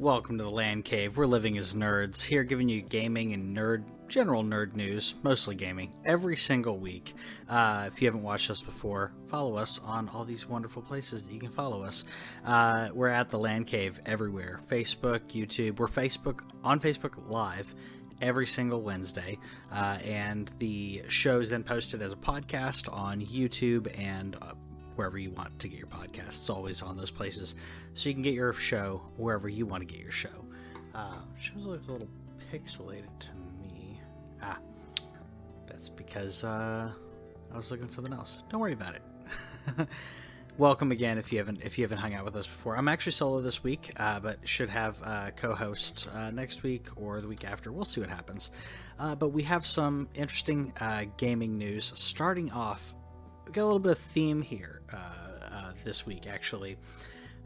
Welcome to the Land Cave. We're living as nerds, here giving you gaming and general nerd news, mostly gaming, every single week. If you haven't watched us before, follow us on all these wonderful places that you can follow us. We're at the Land Cave everywhere. Facebook, YouTube. We're on Facebook Live every single Wednesday, and the show is then posted as a podcast on YouTube and wherever you want to get your podcasts. It's always on those places, so you can get your show wherever you want to get your show. Shows look a little pixelated to me. That's because I was looking at something else. Don't worry about it. Welcome again if you haven't hung out with us before. I'm actually solo this week, but should have co-hosts next week or the week after. We'll see what happens. But we have some interesting gaming news. Starting off, we got a little bit of theme here this week, actually,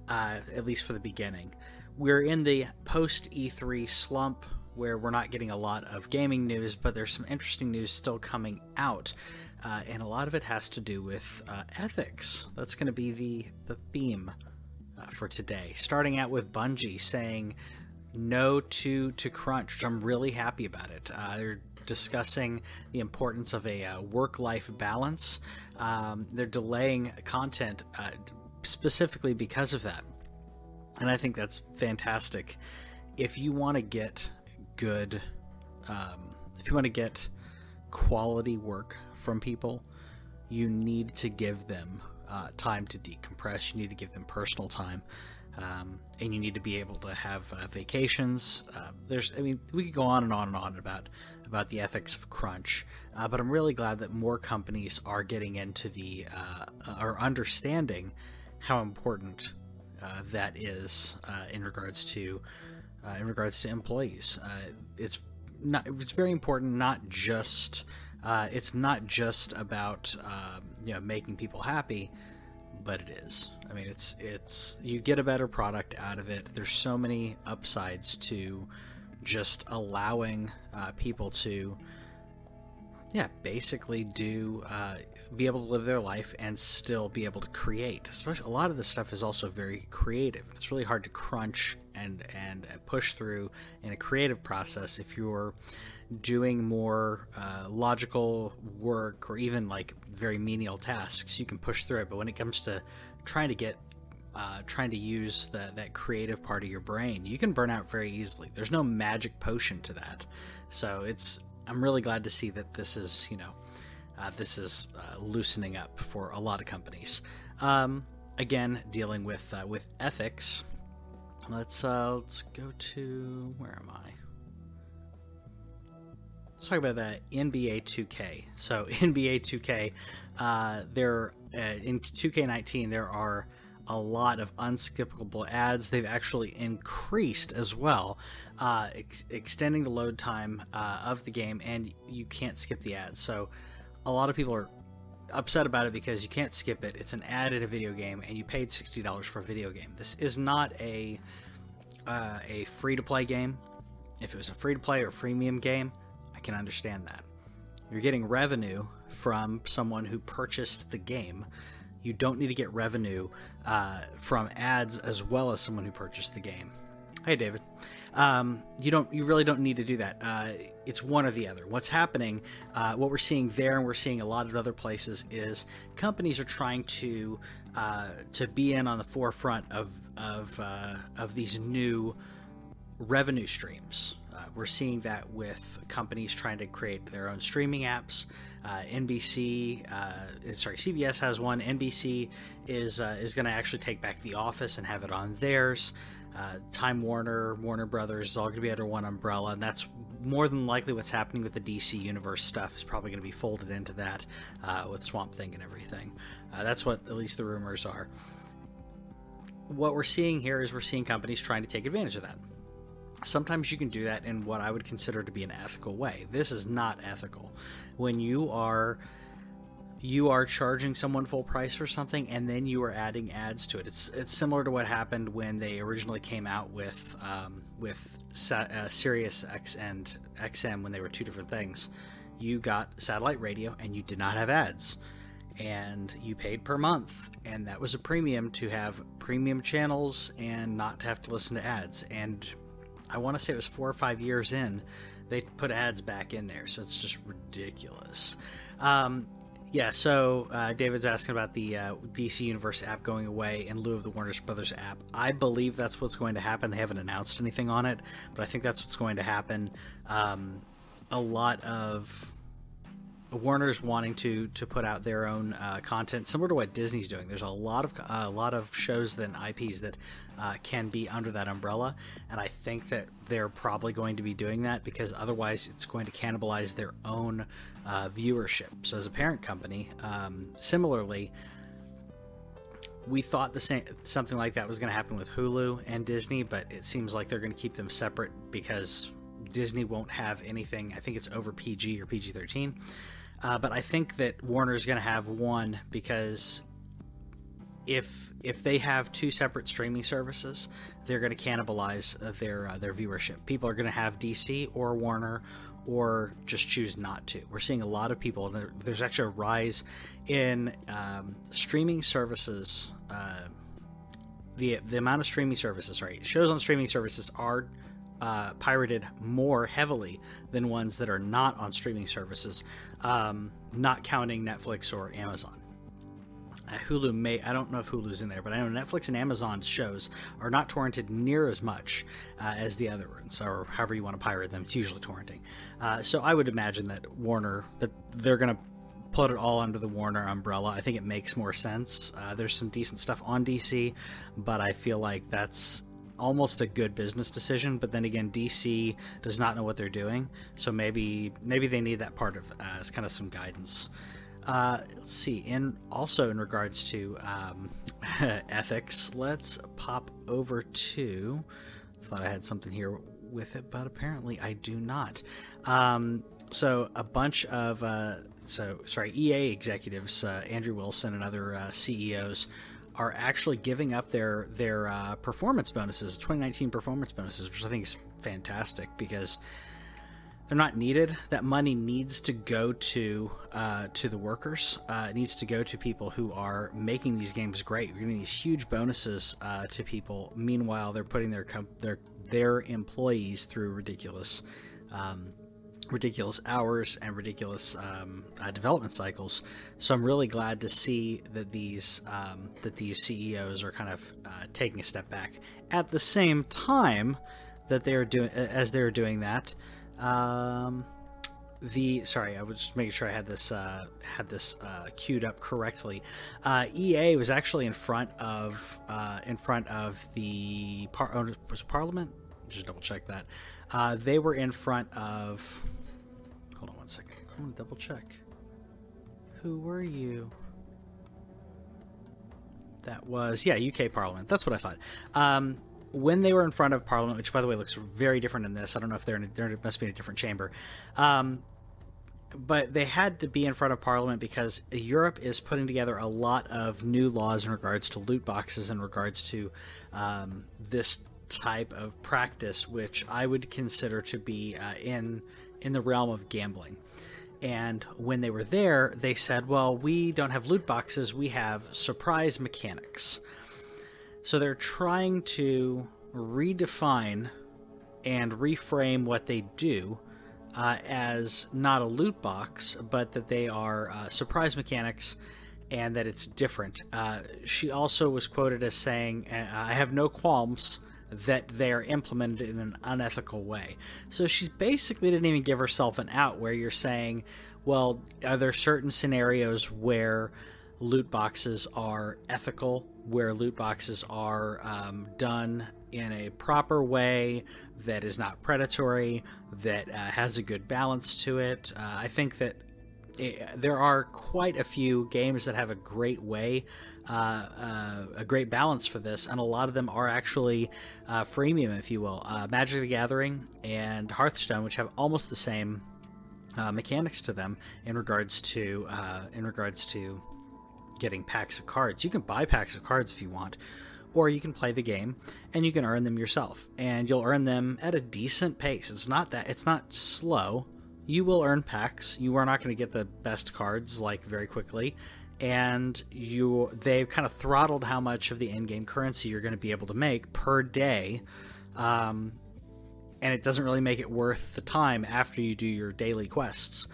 at least for the beginning. We're in the post E3 slump where we're not getting a lot of gaming news, but there's some interesting news still coming out. And a lot of it has to do with ethics. That's going to be the theme for today. Starting out with Bungie saying no to crunch, which I'm really happy about it. They're discussing the importance of a work-life balance. They're delaying content specifically because of that. And I think that's fantastic. If you want to get good... if you want to get quality work from people, you need to give them time to decompress. You need to give them personal time, and you need to be able to have vacations. We could go on and on about the ethics of crunch, but I'm really glad that more companies are getting into the are understanding how important that is in regards to employees. It's very important. It's not just about making people happy, but it is. I mean, it's you get a better product out of it. There's so many upsides to just allowing people to basically be able to live their life and still be able to create. Especially a lot of this stuff is also very creative. It's really hard to crunch and push through in a creative process if you're doing more logical work or even like very menial tasks. You can push through it, but when it comes to trying to use that creative part of your brain, you can burn out very easily. There's no magic potion to that, so I'm really glad to see that this is loosening up for a lot of companies. Again, dealing with ethics. Let's go to, where am I? Let's talk about that NBA 2K. So NBA 2K, in 2K19 there are a lot of unskippable ads. They've actually increased as well, extending the load time of the game, and you can't skip the ads. So a lot of people are upset about it because you can't skip it. It's an ad in a video game, and you paid $60 for a video game. This is not a free-to-play game. If it was a free-to-play or freemium game, I can understand that. You're getting revenue from someone who purchased the game. You don't need to get revenue from ads as well as someone who purchased the game. Hey, David. You really don't need to do that. It's one or the other. What's happening, what we're seeing there and we're seeing a lot of other places, is companies are trying to be in on the forefront of these new revenue streams. We're seeing that with companies trying to create their own streaming apps. CBS has one. NBC is going to actually take back The Office and have it on theirs. Time Warner, Warner Brothers is all going to be under one umbrella, and that's more than likely what's happening with the DC Universe stuff. Is probably going to be folded into that with Swamp Thing and everything. That's what at least the rumors are. What we're seeing here is we're seeing companies trying to take advantage of that. Sometimes you can do that in what I would consider to be an ethical way. This is not ethical. When you are charging someone full price for something and then you are adding ads to it. It's similar to what happened when they originally came out with Sirius XM when they were two different things. You got satellite radio and you did not have ads. and you paid per month, and that was a premium to have premium channels and not to have to listen to ads. And I want to say it was 4 or 5 years in, they put ads back in there, so it's just ridiculous. So David's asking about the DC Universe app going away in lieu of the Warner Brothers app. I believe that's what's going to happen. They haven't announced anything on it, but I think that's what's going to happen. A lot of Warner's wanting to put out their own content, similar to what Disney's doing. There's a lot of shows and IPs that can be under that umbrella, and I think that they're probably going to be doing that because otherwise it's going to cannibalize their own viewership. So as a parent company, similarly, we thought something like that was going to happen with Hulu and Disney, but it seems like they're going to keep them separate because Disney won't have anything. I think it's over PG or PG-13. But I think that Warner's going to have one, because if they have two separate streaming services, they're going to cannibalize their viewership. People are going to have DC or Warner, or just choose not to. We're seeing a lot of people. There's actually a rise in streaming services. The amount of streaming services, right? Shows on streaming services are pirated more heavily than ones that are not on streaming services, not counting Netflix or Amazon. Hulu I don't know if Hulu's in there, but I know Netflix and Amazon shows are not torrented near as much as the other ones, or however you want to pirate them. It's usually torrenting. So I would imagine that Warner, that they're going to put it all under the Warner umbrella. I think it makes more sense. There's some decent stuff on DC, but I feel like that's almost a good business decision. But then again, DC does not know what they're doing, so maybe they need that part of as kind of some guidance. Let's see. And also in regards to ethics, let's pop over to, thought I had something here with it, but apparently I do not. So a bunch of EA executives, Andrew Wilson and other CEOs, are actually giving up their performance bonuses, 2019 performance bonuses, which I think is fantastic because they're not needed. That money needs to go to the workers. It needs to go to people who are making these games great. We're giving these huge bonuses to people. Meanwhile, they're putting their employees through ridiculous hours and ridiculous development cycles. So I'm really glad to see that these CEOs are kind of taking a step back. At the same time that they're doing that, I was just making sure I had this queued up correctly. EA was actually in front of the Parliament. Just double check that. They were in front of, hold on one second, I'm gonna double check. Who were you? That was, UK Parliament. That's what I thought. When they were in front of Parliament, which by the way looks very different in this, I don't know if there must be in a different chamber. But they had to be in front of Parliament because Europe is putting together a lot of new laws in regards to loot boxes, in regards to this type of practice, which I would consider to be in the realm of gambling. And when they were there, they said, well, we don't have loot boxes, we have surprise mechanics. So they're trying to redefine and reframe what they do as not a loot box, but that they are surprise mechanics, and that it's different. She also was quoted as saying, I have no qualms that they're implemented in an unethical way. So she basically didn't even give herself an out, where you're saying, well, are there certain scenarios where loot boxes are ethical, where loot boxes are done in a proper way that is not predatory, that has a good balance to it. I think that there are quite a few games that have a great way, a great balance for this, and a lot of them are actually freemium, if you will. Magic: The Gathering and Hearthstone, which have almost the same mechanics to them in regards to getting packs of cards. You can buy packs of cards if you want, or you can play the game and you can earn them yourself, and you'll earn them at a decent pace. It's not slow. You will earn packs. You are not going to get the best cards very quickly, and they've kind of throttled how much of the in-game currency you're going to be able to make per day, and it doesn't really make it worth the time after you do your daily quests.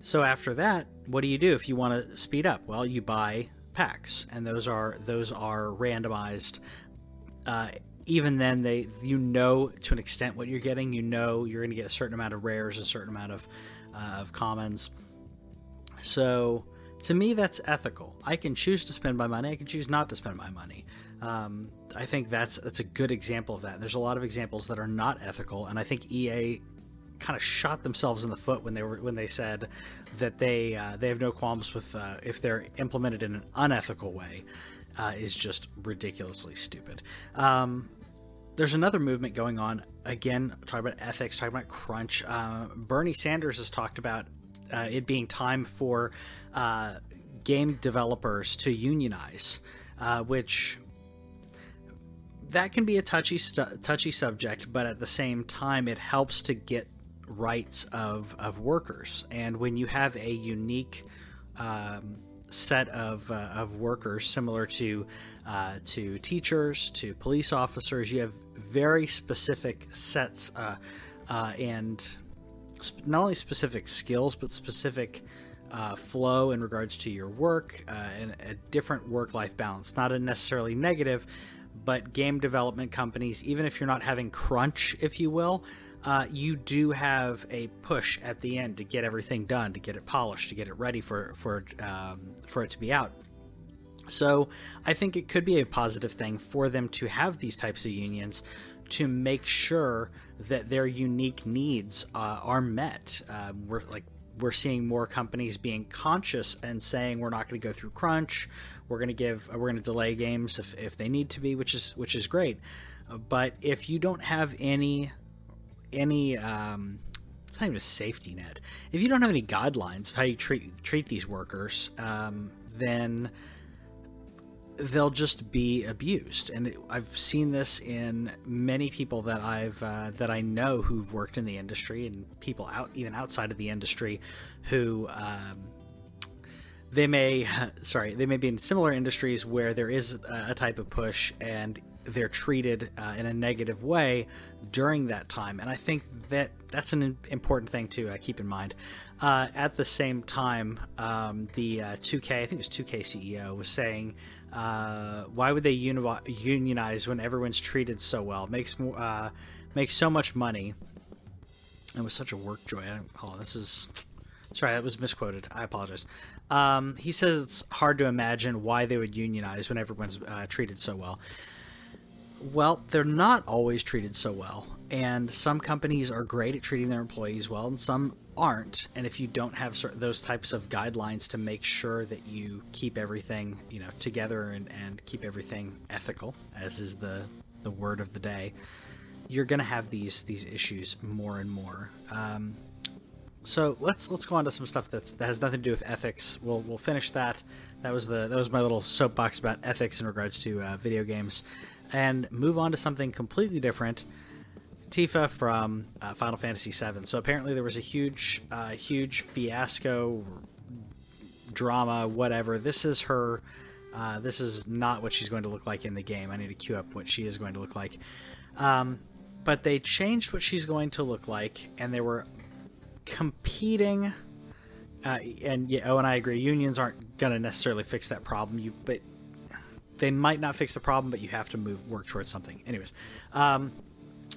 So after that, what do you do if you want to speed up? Well, you buy packs, and those are randomized. Even then, you know to an extent what you're getting. You know you're going to get a certain amount of rares, a certain amount of commons. So to me, that's ethical. I can choose to spend my money. I can choose not to spend my money. I think that's a good example of that. There's a lot of examples that are not ethical, and I think EA kind of shot themselves in the foot when they said that they have no qualms with if they're implemented in an unethical way. Is just ridiculously stupid. There's another movement going on, again, talking about ethics, talking about crunch. Bernie Sanders has talked about it being time for game developers to unionize, which that can be a touchy subject, but at the same time it helps to get rights of workers. And when you have a unique set of workers similar to teachers, to police officers, you have very specific sets and not only specific skills but specific flow in regards to your work, and a different work-life balance. Not a necessarily negative, but game development companies, even if you're not having crunch, if you will, you do have a push at the end to get everything done, to get it polished, to get it ready for it to be out. So I think it could be a positive thing for them to have these types of unions to make sure that their unique needs are met. We're seeing more companies being conscious and saying we're not going to go through crunch. We're going to delay games if they need to be, which is great. But if you don't have any it's not even a safety net, if you don't have any guidelines of how you treat these workers, then they'll just be abused. And I've seen this in many people that I've that I know who've worked in the industry, and people outside of the industry who they may be in similar industries where there is a type of push, and they're treated in a negative way during that time. And I think that that's an important thing to keep in mind. At the same time, the 2K, I think it was 2K CEO, was saying, why would they unionize when everyone's treated so well? Makes so much money. It was such a work joy. Sorry, that was misquoted. I apologize. He says it's hard to imagine why they would unionize when everyone's treated so well. Well, they're not always treated so well, and some companies are great at treating their employees well, and some aren't. And if you don't have those types of guidelines to make sure that you keep everything, together and keep everything ethical, as is the word of the day, you're going to have these issues more and more. So let's go on to some stuff that has nothing to do with ethics. We'll finish that. That was my little soapbox about ethics in regards to video games. And move on to something completely different. Tifa from Final Fantasy VII. So apparently there was a huge fiasco, drama, whatever. This is her. This is not what she's going to look like in the game. I need to queue up what she is going to look like. But they changed what she's going to look like, and they were competing. And I agree. Unions aren't going to necessarily fix that problem. They might not fix the problem, but you have to work towards something. Anyways,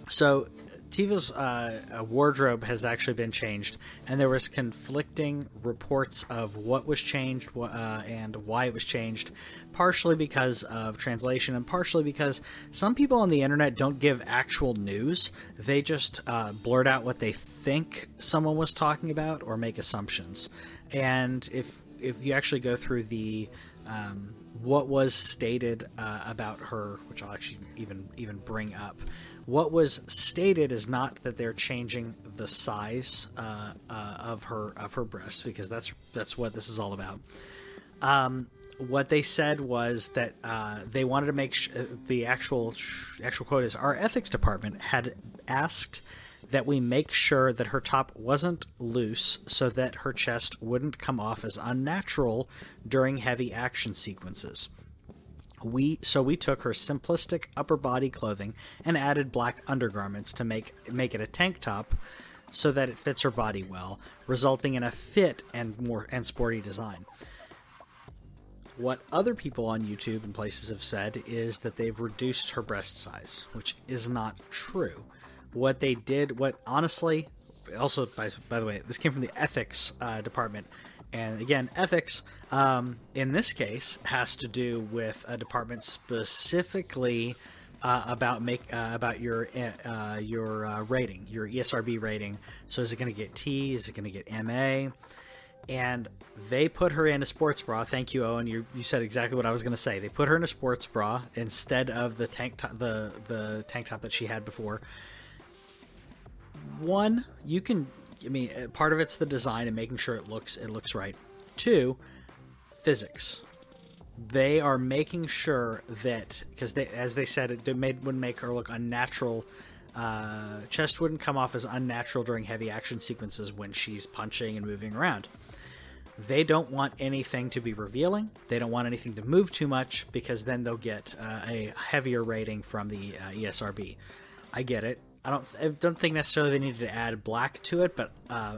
so Tifa's wardrobe has actually been changed, and there was conflicting reports of what was changed and why it was changed, partially because of translation and partially because some people on the internet don't give actual news. They just blurt out what they think someone was talking about or make assumptions. And if you actually go through the what was stated about her, which I'll actually even bring up. What was stated is not that they're changing the size of her breasts, because that's what this is all about. What they said was that they wanted to make the actual quote is, our ethics department had asked that we make sure that her top wasn't loose so that her chest wouldn't come off as unnatural during heavy action sequences. So we took her simplistic upper body clothing and added black undergarments to make it a tank top so that it fits her body well, resulting in a fit and sporty design. What other people on YouTube and places have said is that they've reduced her breast size, which is not true. What they did, what honestly, also by the way, this came from the ethics department. And again, ethics, in this case, has to do with a department specifically about your rating, your ESRB rating. So is it going to get T? Is it going to get MA? And they put her in a sports bra. Thank you, Owen. You said exactly what I was going to say. They put her in a sports bra instead of the tank top that she had before. One, you can. I mean, part of it's the design and making sure it looks right. Two, physics. They are making sure that, because as they said, would make her look unnatural. Chest wouldn't come off as unnatural during heavy action sequences when she's punching and moving around. They don't want anything to be revealing. They don't want anything to move too much, because then they'll get a heavier rating from the ESRB. I get it. I don't think necessarily they needed to add black to it, but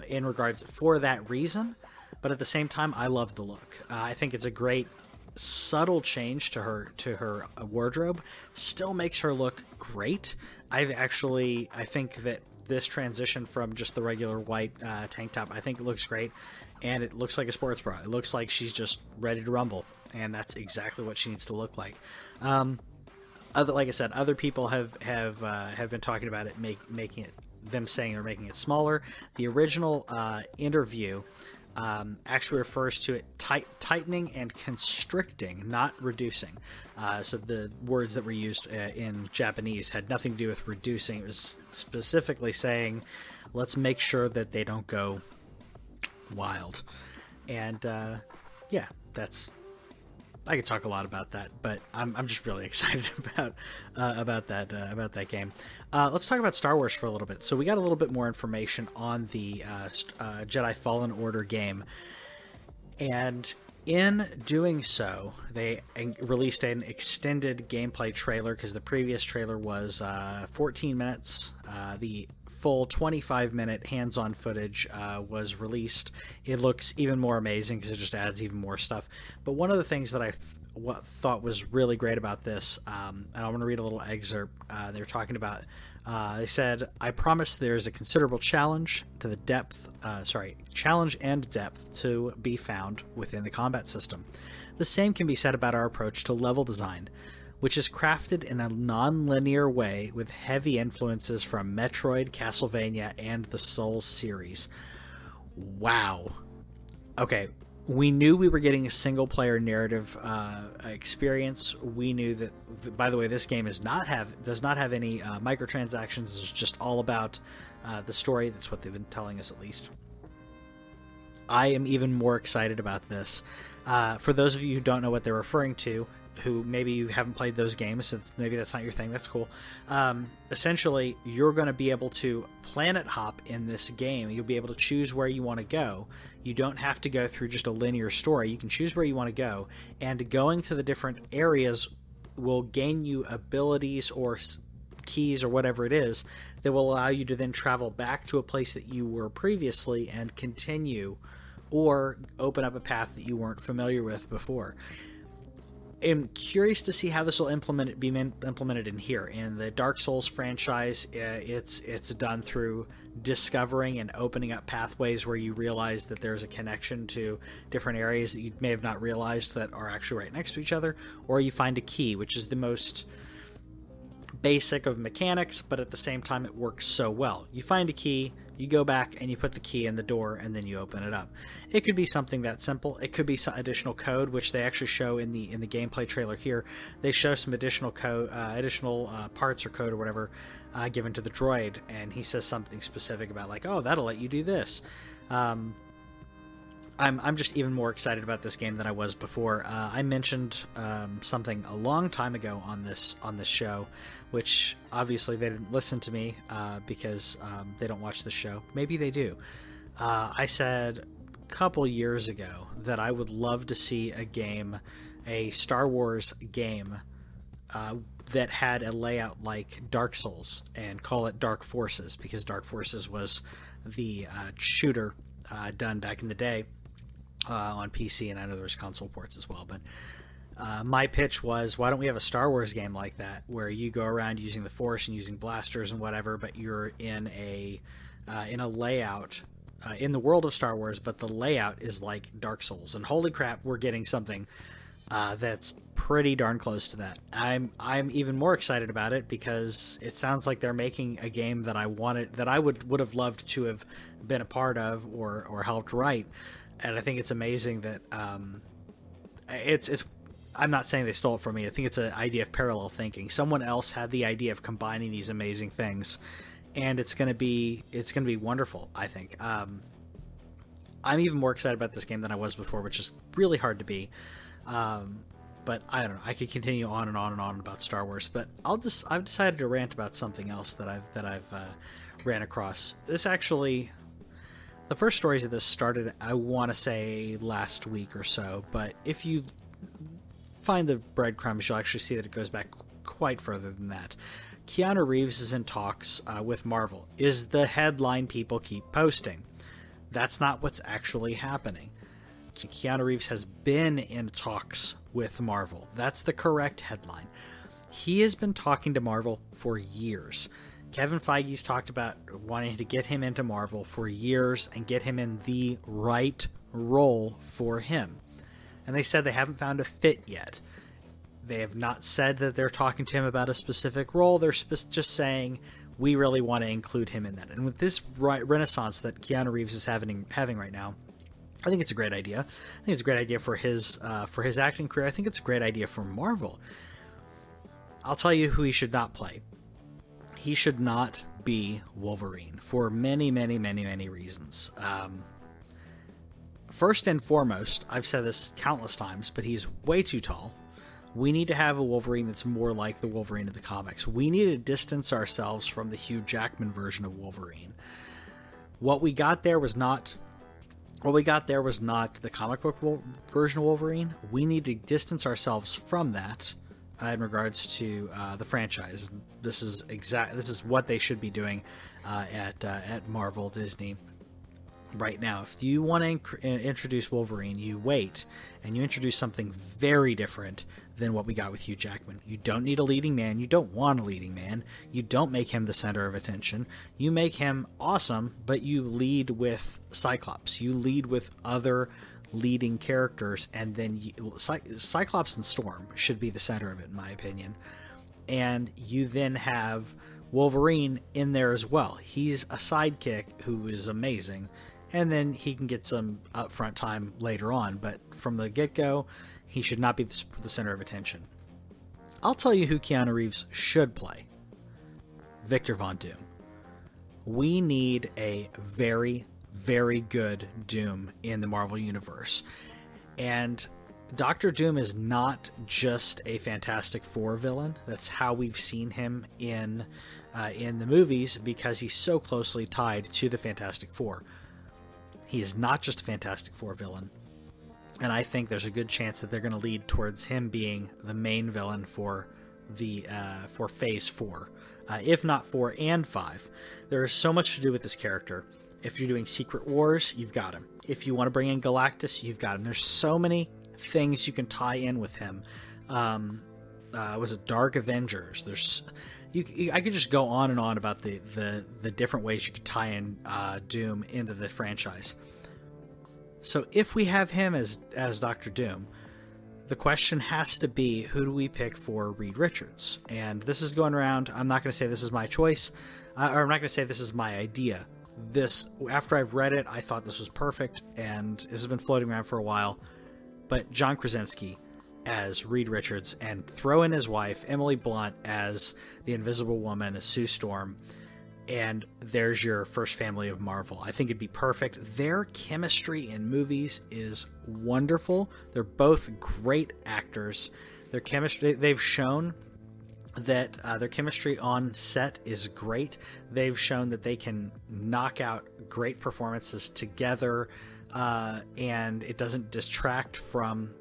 in regards for that reason. But at the same time, I love the look. I think it's a great subtle change to her wardrobe. Still makes her look great. I think that this transition from just the regular white tank top, I think it looks great, and it looks like a sports bra. It looks like she's just ready to rumble, and that's exactly what she needs to look like. Like I said, other people have been talking about it, making it, them saying they're making it smaller. The original interview actually refers to it tightening and constricting, not reducing. So the words that were used in Japanese had nothing to do with reducing. It was specifically saying, let's make sure that they don't go wild. And I could talk a lot about that, but I'm just really excited about that game. Let's talk about Star Wars for a little bit. So we got a little bit more information on the Jedi Fallen Order game, and in doing so, they released an extended gameplay trailer, because the previous trailer was 14 minutes. The full 25-minute hands-on footage was released. It looks even more amazing because it just adds even more stuff. But one of the things that I thought was really great about this, and I'm going to read a little excerpt. They were talking about, they said, "I promise there's a considerable challenge and depth to be found within the combat system. The same can be said about our approach to level design, which is crafted in a non-linear way with heavy influences from Metroid, Castlevania, and the Souls series." Wow. Okay, we knew we were getting a single-player narrative experience. We knew that, by the way, this game does not have any microtransactions. It's just all about the story. That's what they've been telling us, at least. I am even more excited about this. For those of you who don't know what they're referring to, who maybe you haven't played those games, so maybe that's not your thing, that's cool. Essentially, you're going to be able to planet hop in this game. You'll be able to choose where you want to go. You don't have to go through just a linear story. You can choose where you want to go, and going to the different areas will gain you abilities or keys or whatever it is that will allow you to then travel back to a place that you were previously and continue, or open up a path that you weren't familiar with before. I'm curious to see how this will be implemented in here. In the Dark Souls franchise, it's done through discovering and opening up pathways where you realize that there's a connection to different areas that you may have not realized that are actually right next to each other, or you find a key, which is the most basic of mechanics, but at the same time it works so well. You find a key, you go back and you put the key in the door, and then you open it up. It could be something that simple. It could be some additional code, which they actually show in the gameplay trailer here. They show some additional code, parts or code or whatever given to the droid, and he says something specific about, like, oh, that'll let you do this. I'm just even more excited about this game than I was before. I mentioned something a long time ago on this show, which obviously they didn't listen to me because they don't watch the show. Maybe they do. I said a couple years ago that I would love to see a game, a Star Wars game, that had a layout like Dark Souls, and call it Dark Forces, because Dark Forces was the shooter done back in the day on PC, and I know there was console ports as well, but my pitch was, why don't we have a Star Wars game like that, where you go around using the Force and using blasters and whatever, but you're in a layout in the world of Star Wars, but the layout is like Dark Souls. And holy crap, we're getting something that's pretty darn close to that. I'm even more excited about it because it sounds like they're making a game that I wanted, that I would have loved to have been a part of or helped write. And I think it's amazing that it's I'm not saying they stole it from me. I think it's an idea of parallel thinking. Someone else had the idea of combining these amazing things, and it's gonna be wonderful, I think. I'm even more excited about this game than I was before, which is really hard to be. But I don't know. I could continue on and on and on about Star Wars, but I've decided to rant about something else that I've ran across. This actually, the first stories of this started, I want to say last week or so, but if you find the breadcrumbs, you'll actually see that it goes back quite further than that. Keanu Reeves is in talks with Marvel, is the headline people keep posting. That's not what's actually happening. Keanu Reeves has been in talks with Marvel. That's the correct headline. He has been talking to Marvel for years. Kevin Feige's talked about wanting to get him into Marvel for years and get him in the right role for him. And they said they haven't found a fit yet. They have not said that they're talking to him about a specific role. They're just saying, we really want to include him in that. And with this renaissance that Keanu Reeves is having right now, I think it's a great idea. I think it's a great idea for his acting career. I think it's a great idea for Marvel. I'll tell you who he should not play. He should not be Wolverine for many, many, many, many reasons. First and foremost, I've said this countless times, but he's way too tall. We need to have a Wolverine that's more like the Wolverine of the comics. We need to distance ourselves from the Hugh Jackman version of Wolverine. What we got there was not the comic book version of Wolverine. We need to distance ourselves from that in regards to the franchise. This is what they should be doing at Marvel, Disney right now. If you want to introduce Wolverine, you wait and you introduce something very different than what we got with Hugh Jackman. You don't need a leading man. You don't want a leading man. You don't make him the center of attention. You make him awesome, but you lead with Cyclops. You lead with other leading characters, and then Cyclops and Storm should be the center of it, in my opinion. And you then have Wolverine in there as well. He's a sidekick who is amazing, and then he can get some upfront time later on, but from the get-go, he should not be the center of attention. I'll tell you who Keanu Reeves should play. Victor Von Doom. We need a very, very good Doom in the Marvel Universe. And Dr. Doom is not just a Fantastic Four villain. That's how we've seen him in the movies, because he's so closely tied to the Fantastic Four. He is not just a Fantastic Four villain. And I think there's a good chance that they're going to lead towards him being the main villain for Phase 4, if not 4 and 5. There is so much to do with this character. If you're doing Secret Wars, you've got him. If you want to bring in Galactus, you've got him. There's so many things you can tie in with him. Was it Dark Avengers? I could just go on and on about the different ways you could tie in Doom into the franchise. So if we have him as Dr. Doom, the question has to be, who do we pick for Reed Richards? And this is going around. I'm not going to say this is my choice, or I'm not going to say this is my idea. This, after I've read it, I thought this was perfect, and this has been floating around for a while. But John Krasinski as Reed Richards, and throw in his wife, Emily Blunt, as the Invisible Woman, as Sue Storm. and there's your first family of Marvel. I think it'd be perfect. Their chemistry in movies is wonderful. They're both great actors. Their chemistry, they've shown that their chemistry on set is great. They've shown that they can knock out great performances together, and it doesn't distract from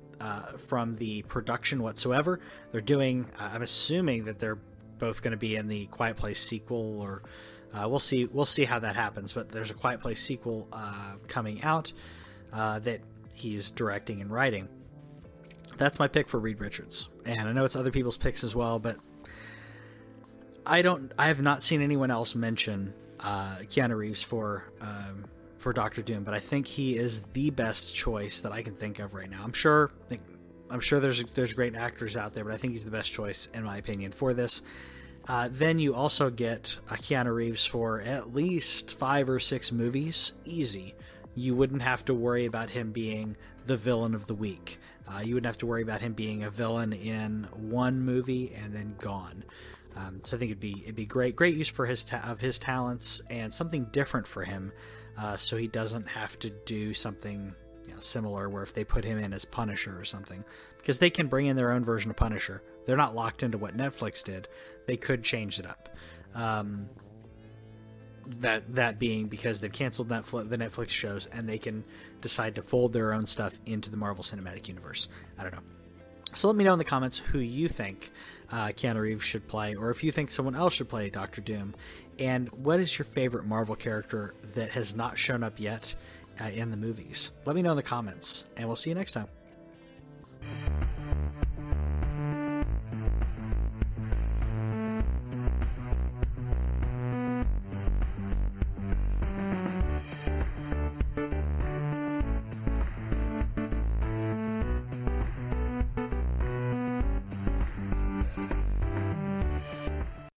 the production whatsoever. They're doing, I'm assuming that they're both going to be in the Quiet Place sequel, or we'll see how that happens, but there's a Quiet Place sequel coming out that he's directing and writing. That's my pick for Reed Richards, and I know it's other people's picks as well, but I have not seen anyone else mention Keanu Reeves for Dr. Doom, but I think he is the best choice that I can think of right now. I'm sure there's great actors out there, but I think he's the best choice, in my opinion, for this. Then you also get Keanu Reeves for at least 5 or 6 movies. Easy. You wouldn't have to worry about him being the villain of the week. You wouldn't have to worry about him being a villain in one movie and then gone. So I think it'd be great use for his talents, and something different for him, so he doesn't have to do something, you know, similar, where if they put him in as Punisher or something, because they can bring in their own version of Punisher. They're not locked into what Netflix did. They could change it up. That being because they've canceled the Netflix shows, and they can decide to fold their own stuff into the Marvel Cinematic Universe. I don't know. So let me know in the comments who you think Keanu Reeves should play, or if you think someone else should play Dr. Doom, and what is your favorite Marvel character that has not shown up yet in the movies? Let me know in the comments, and we'll see you next time.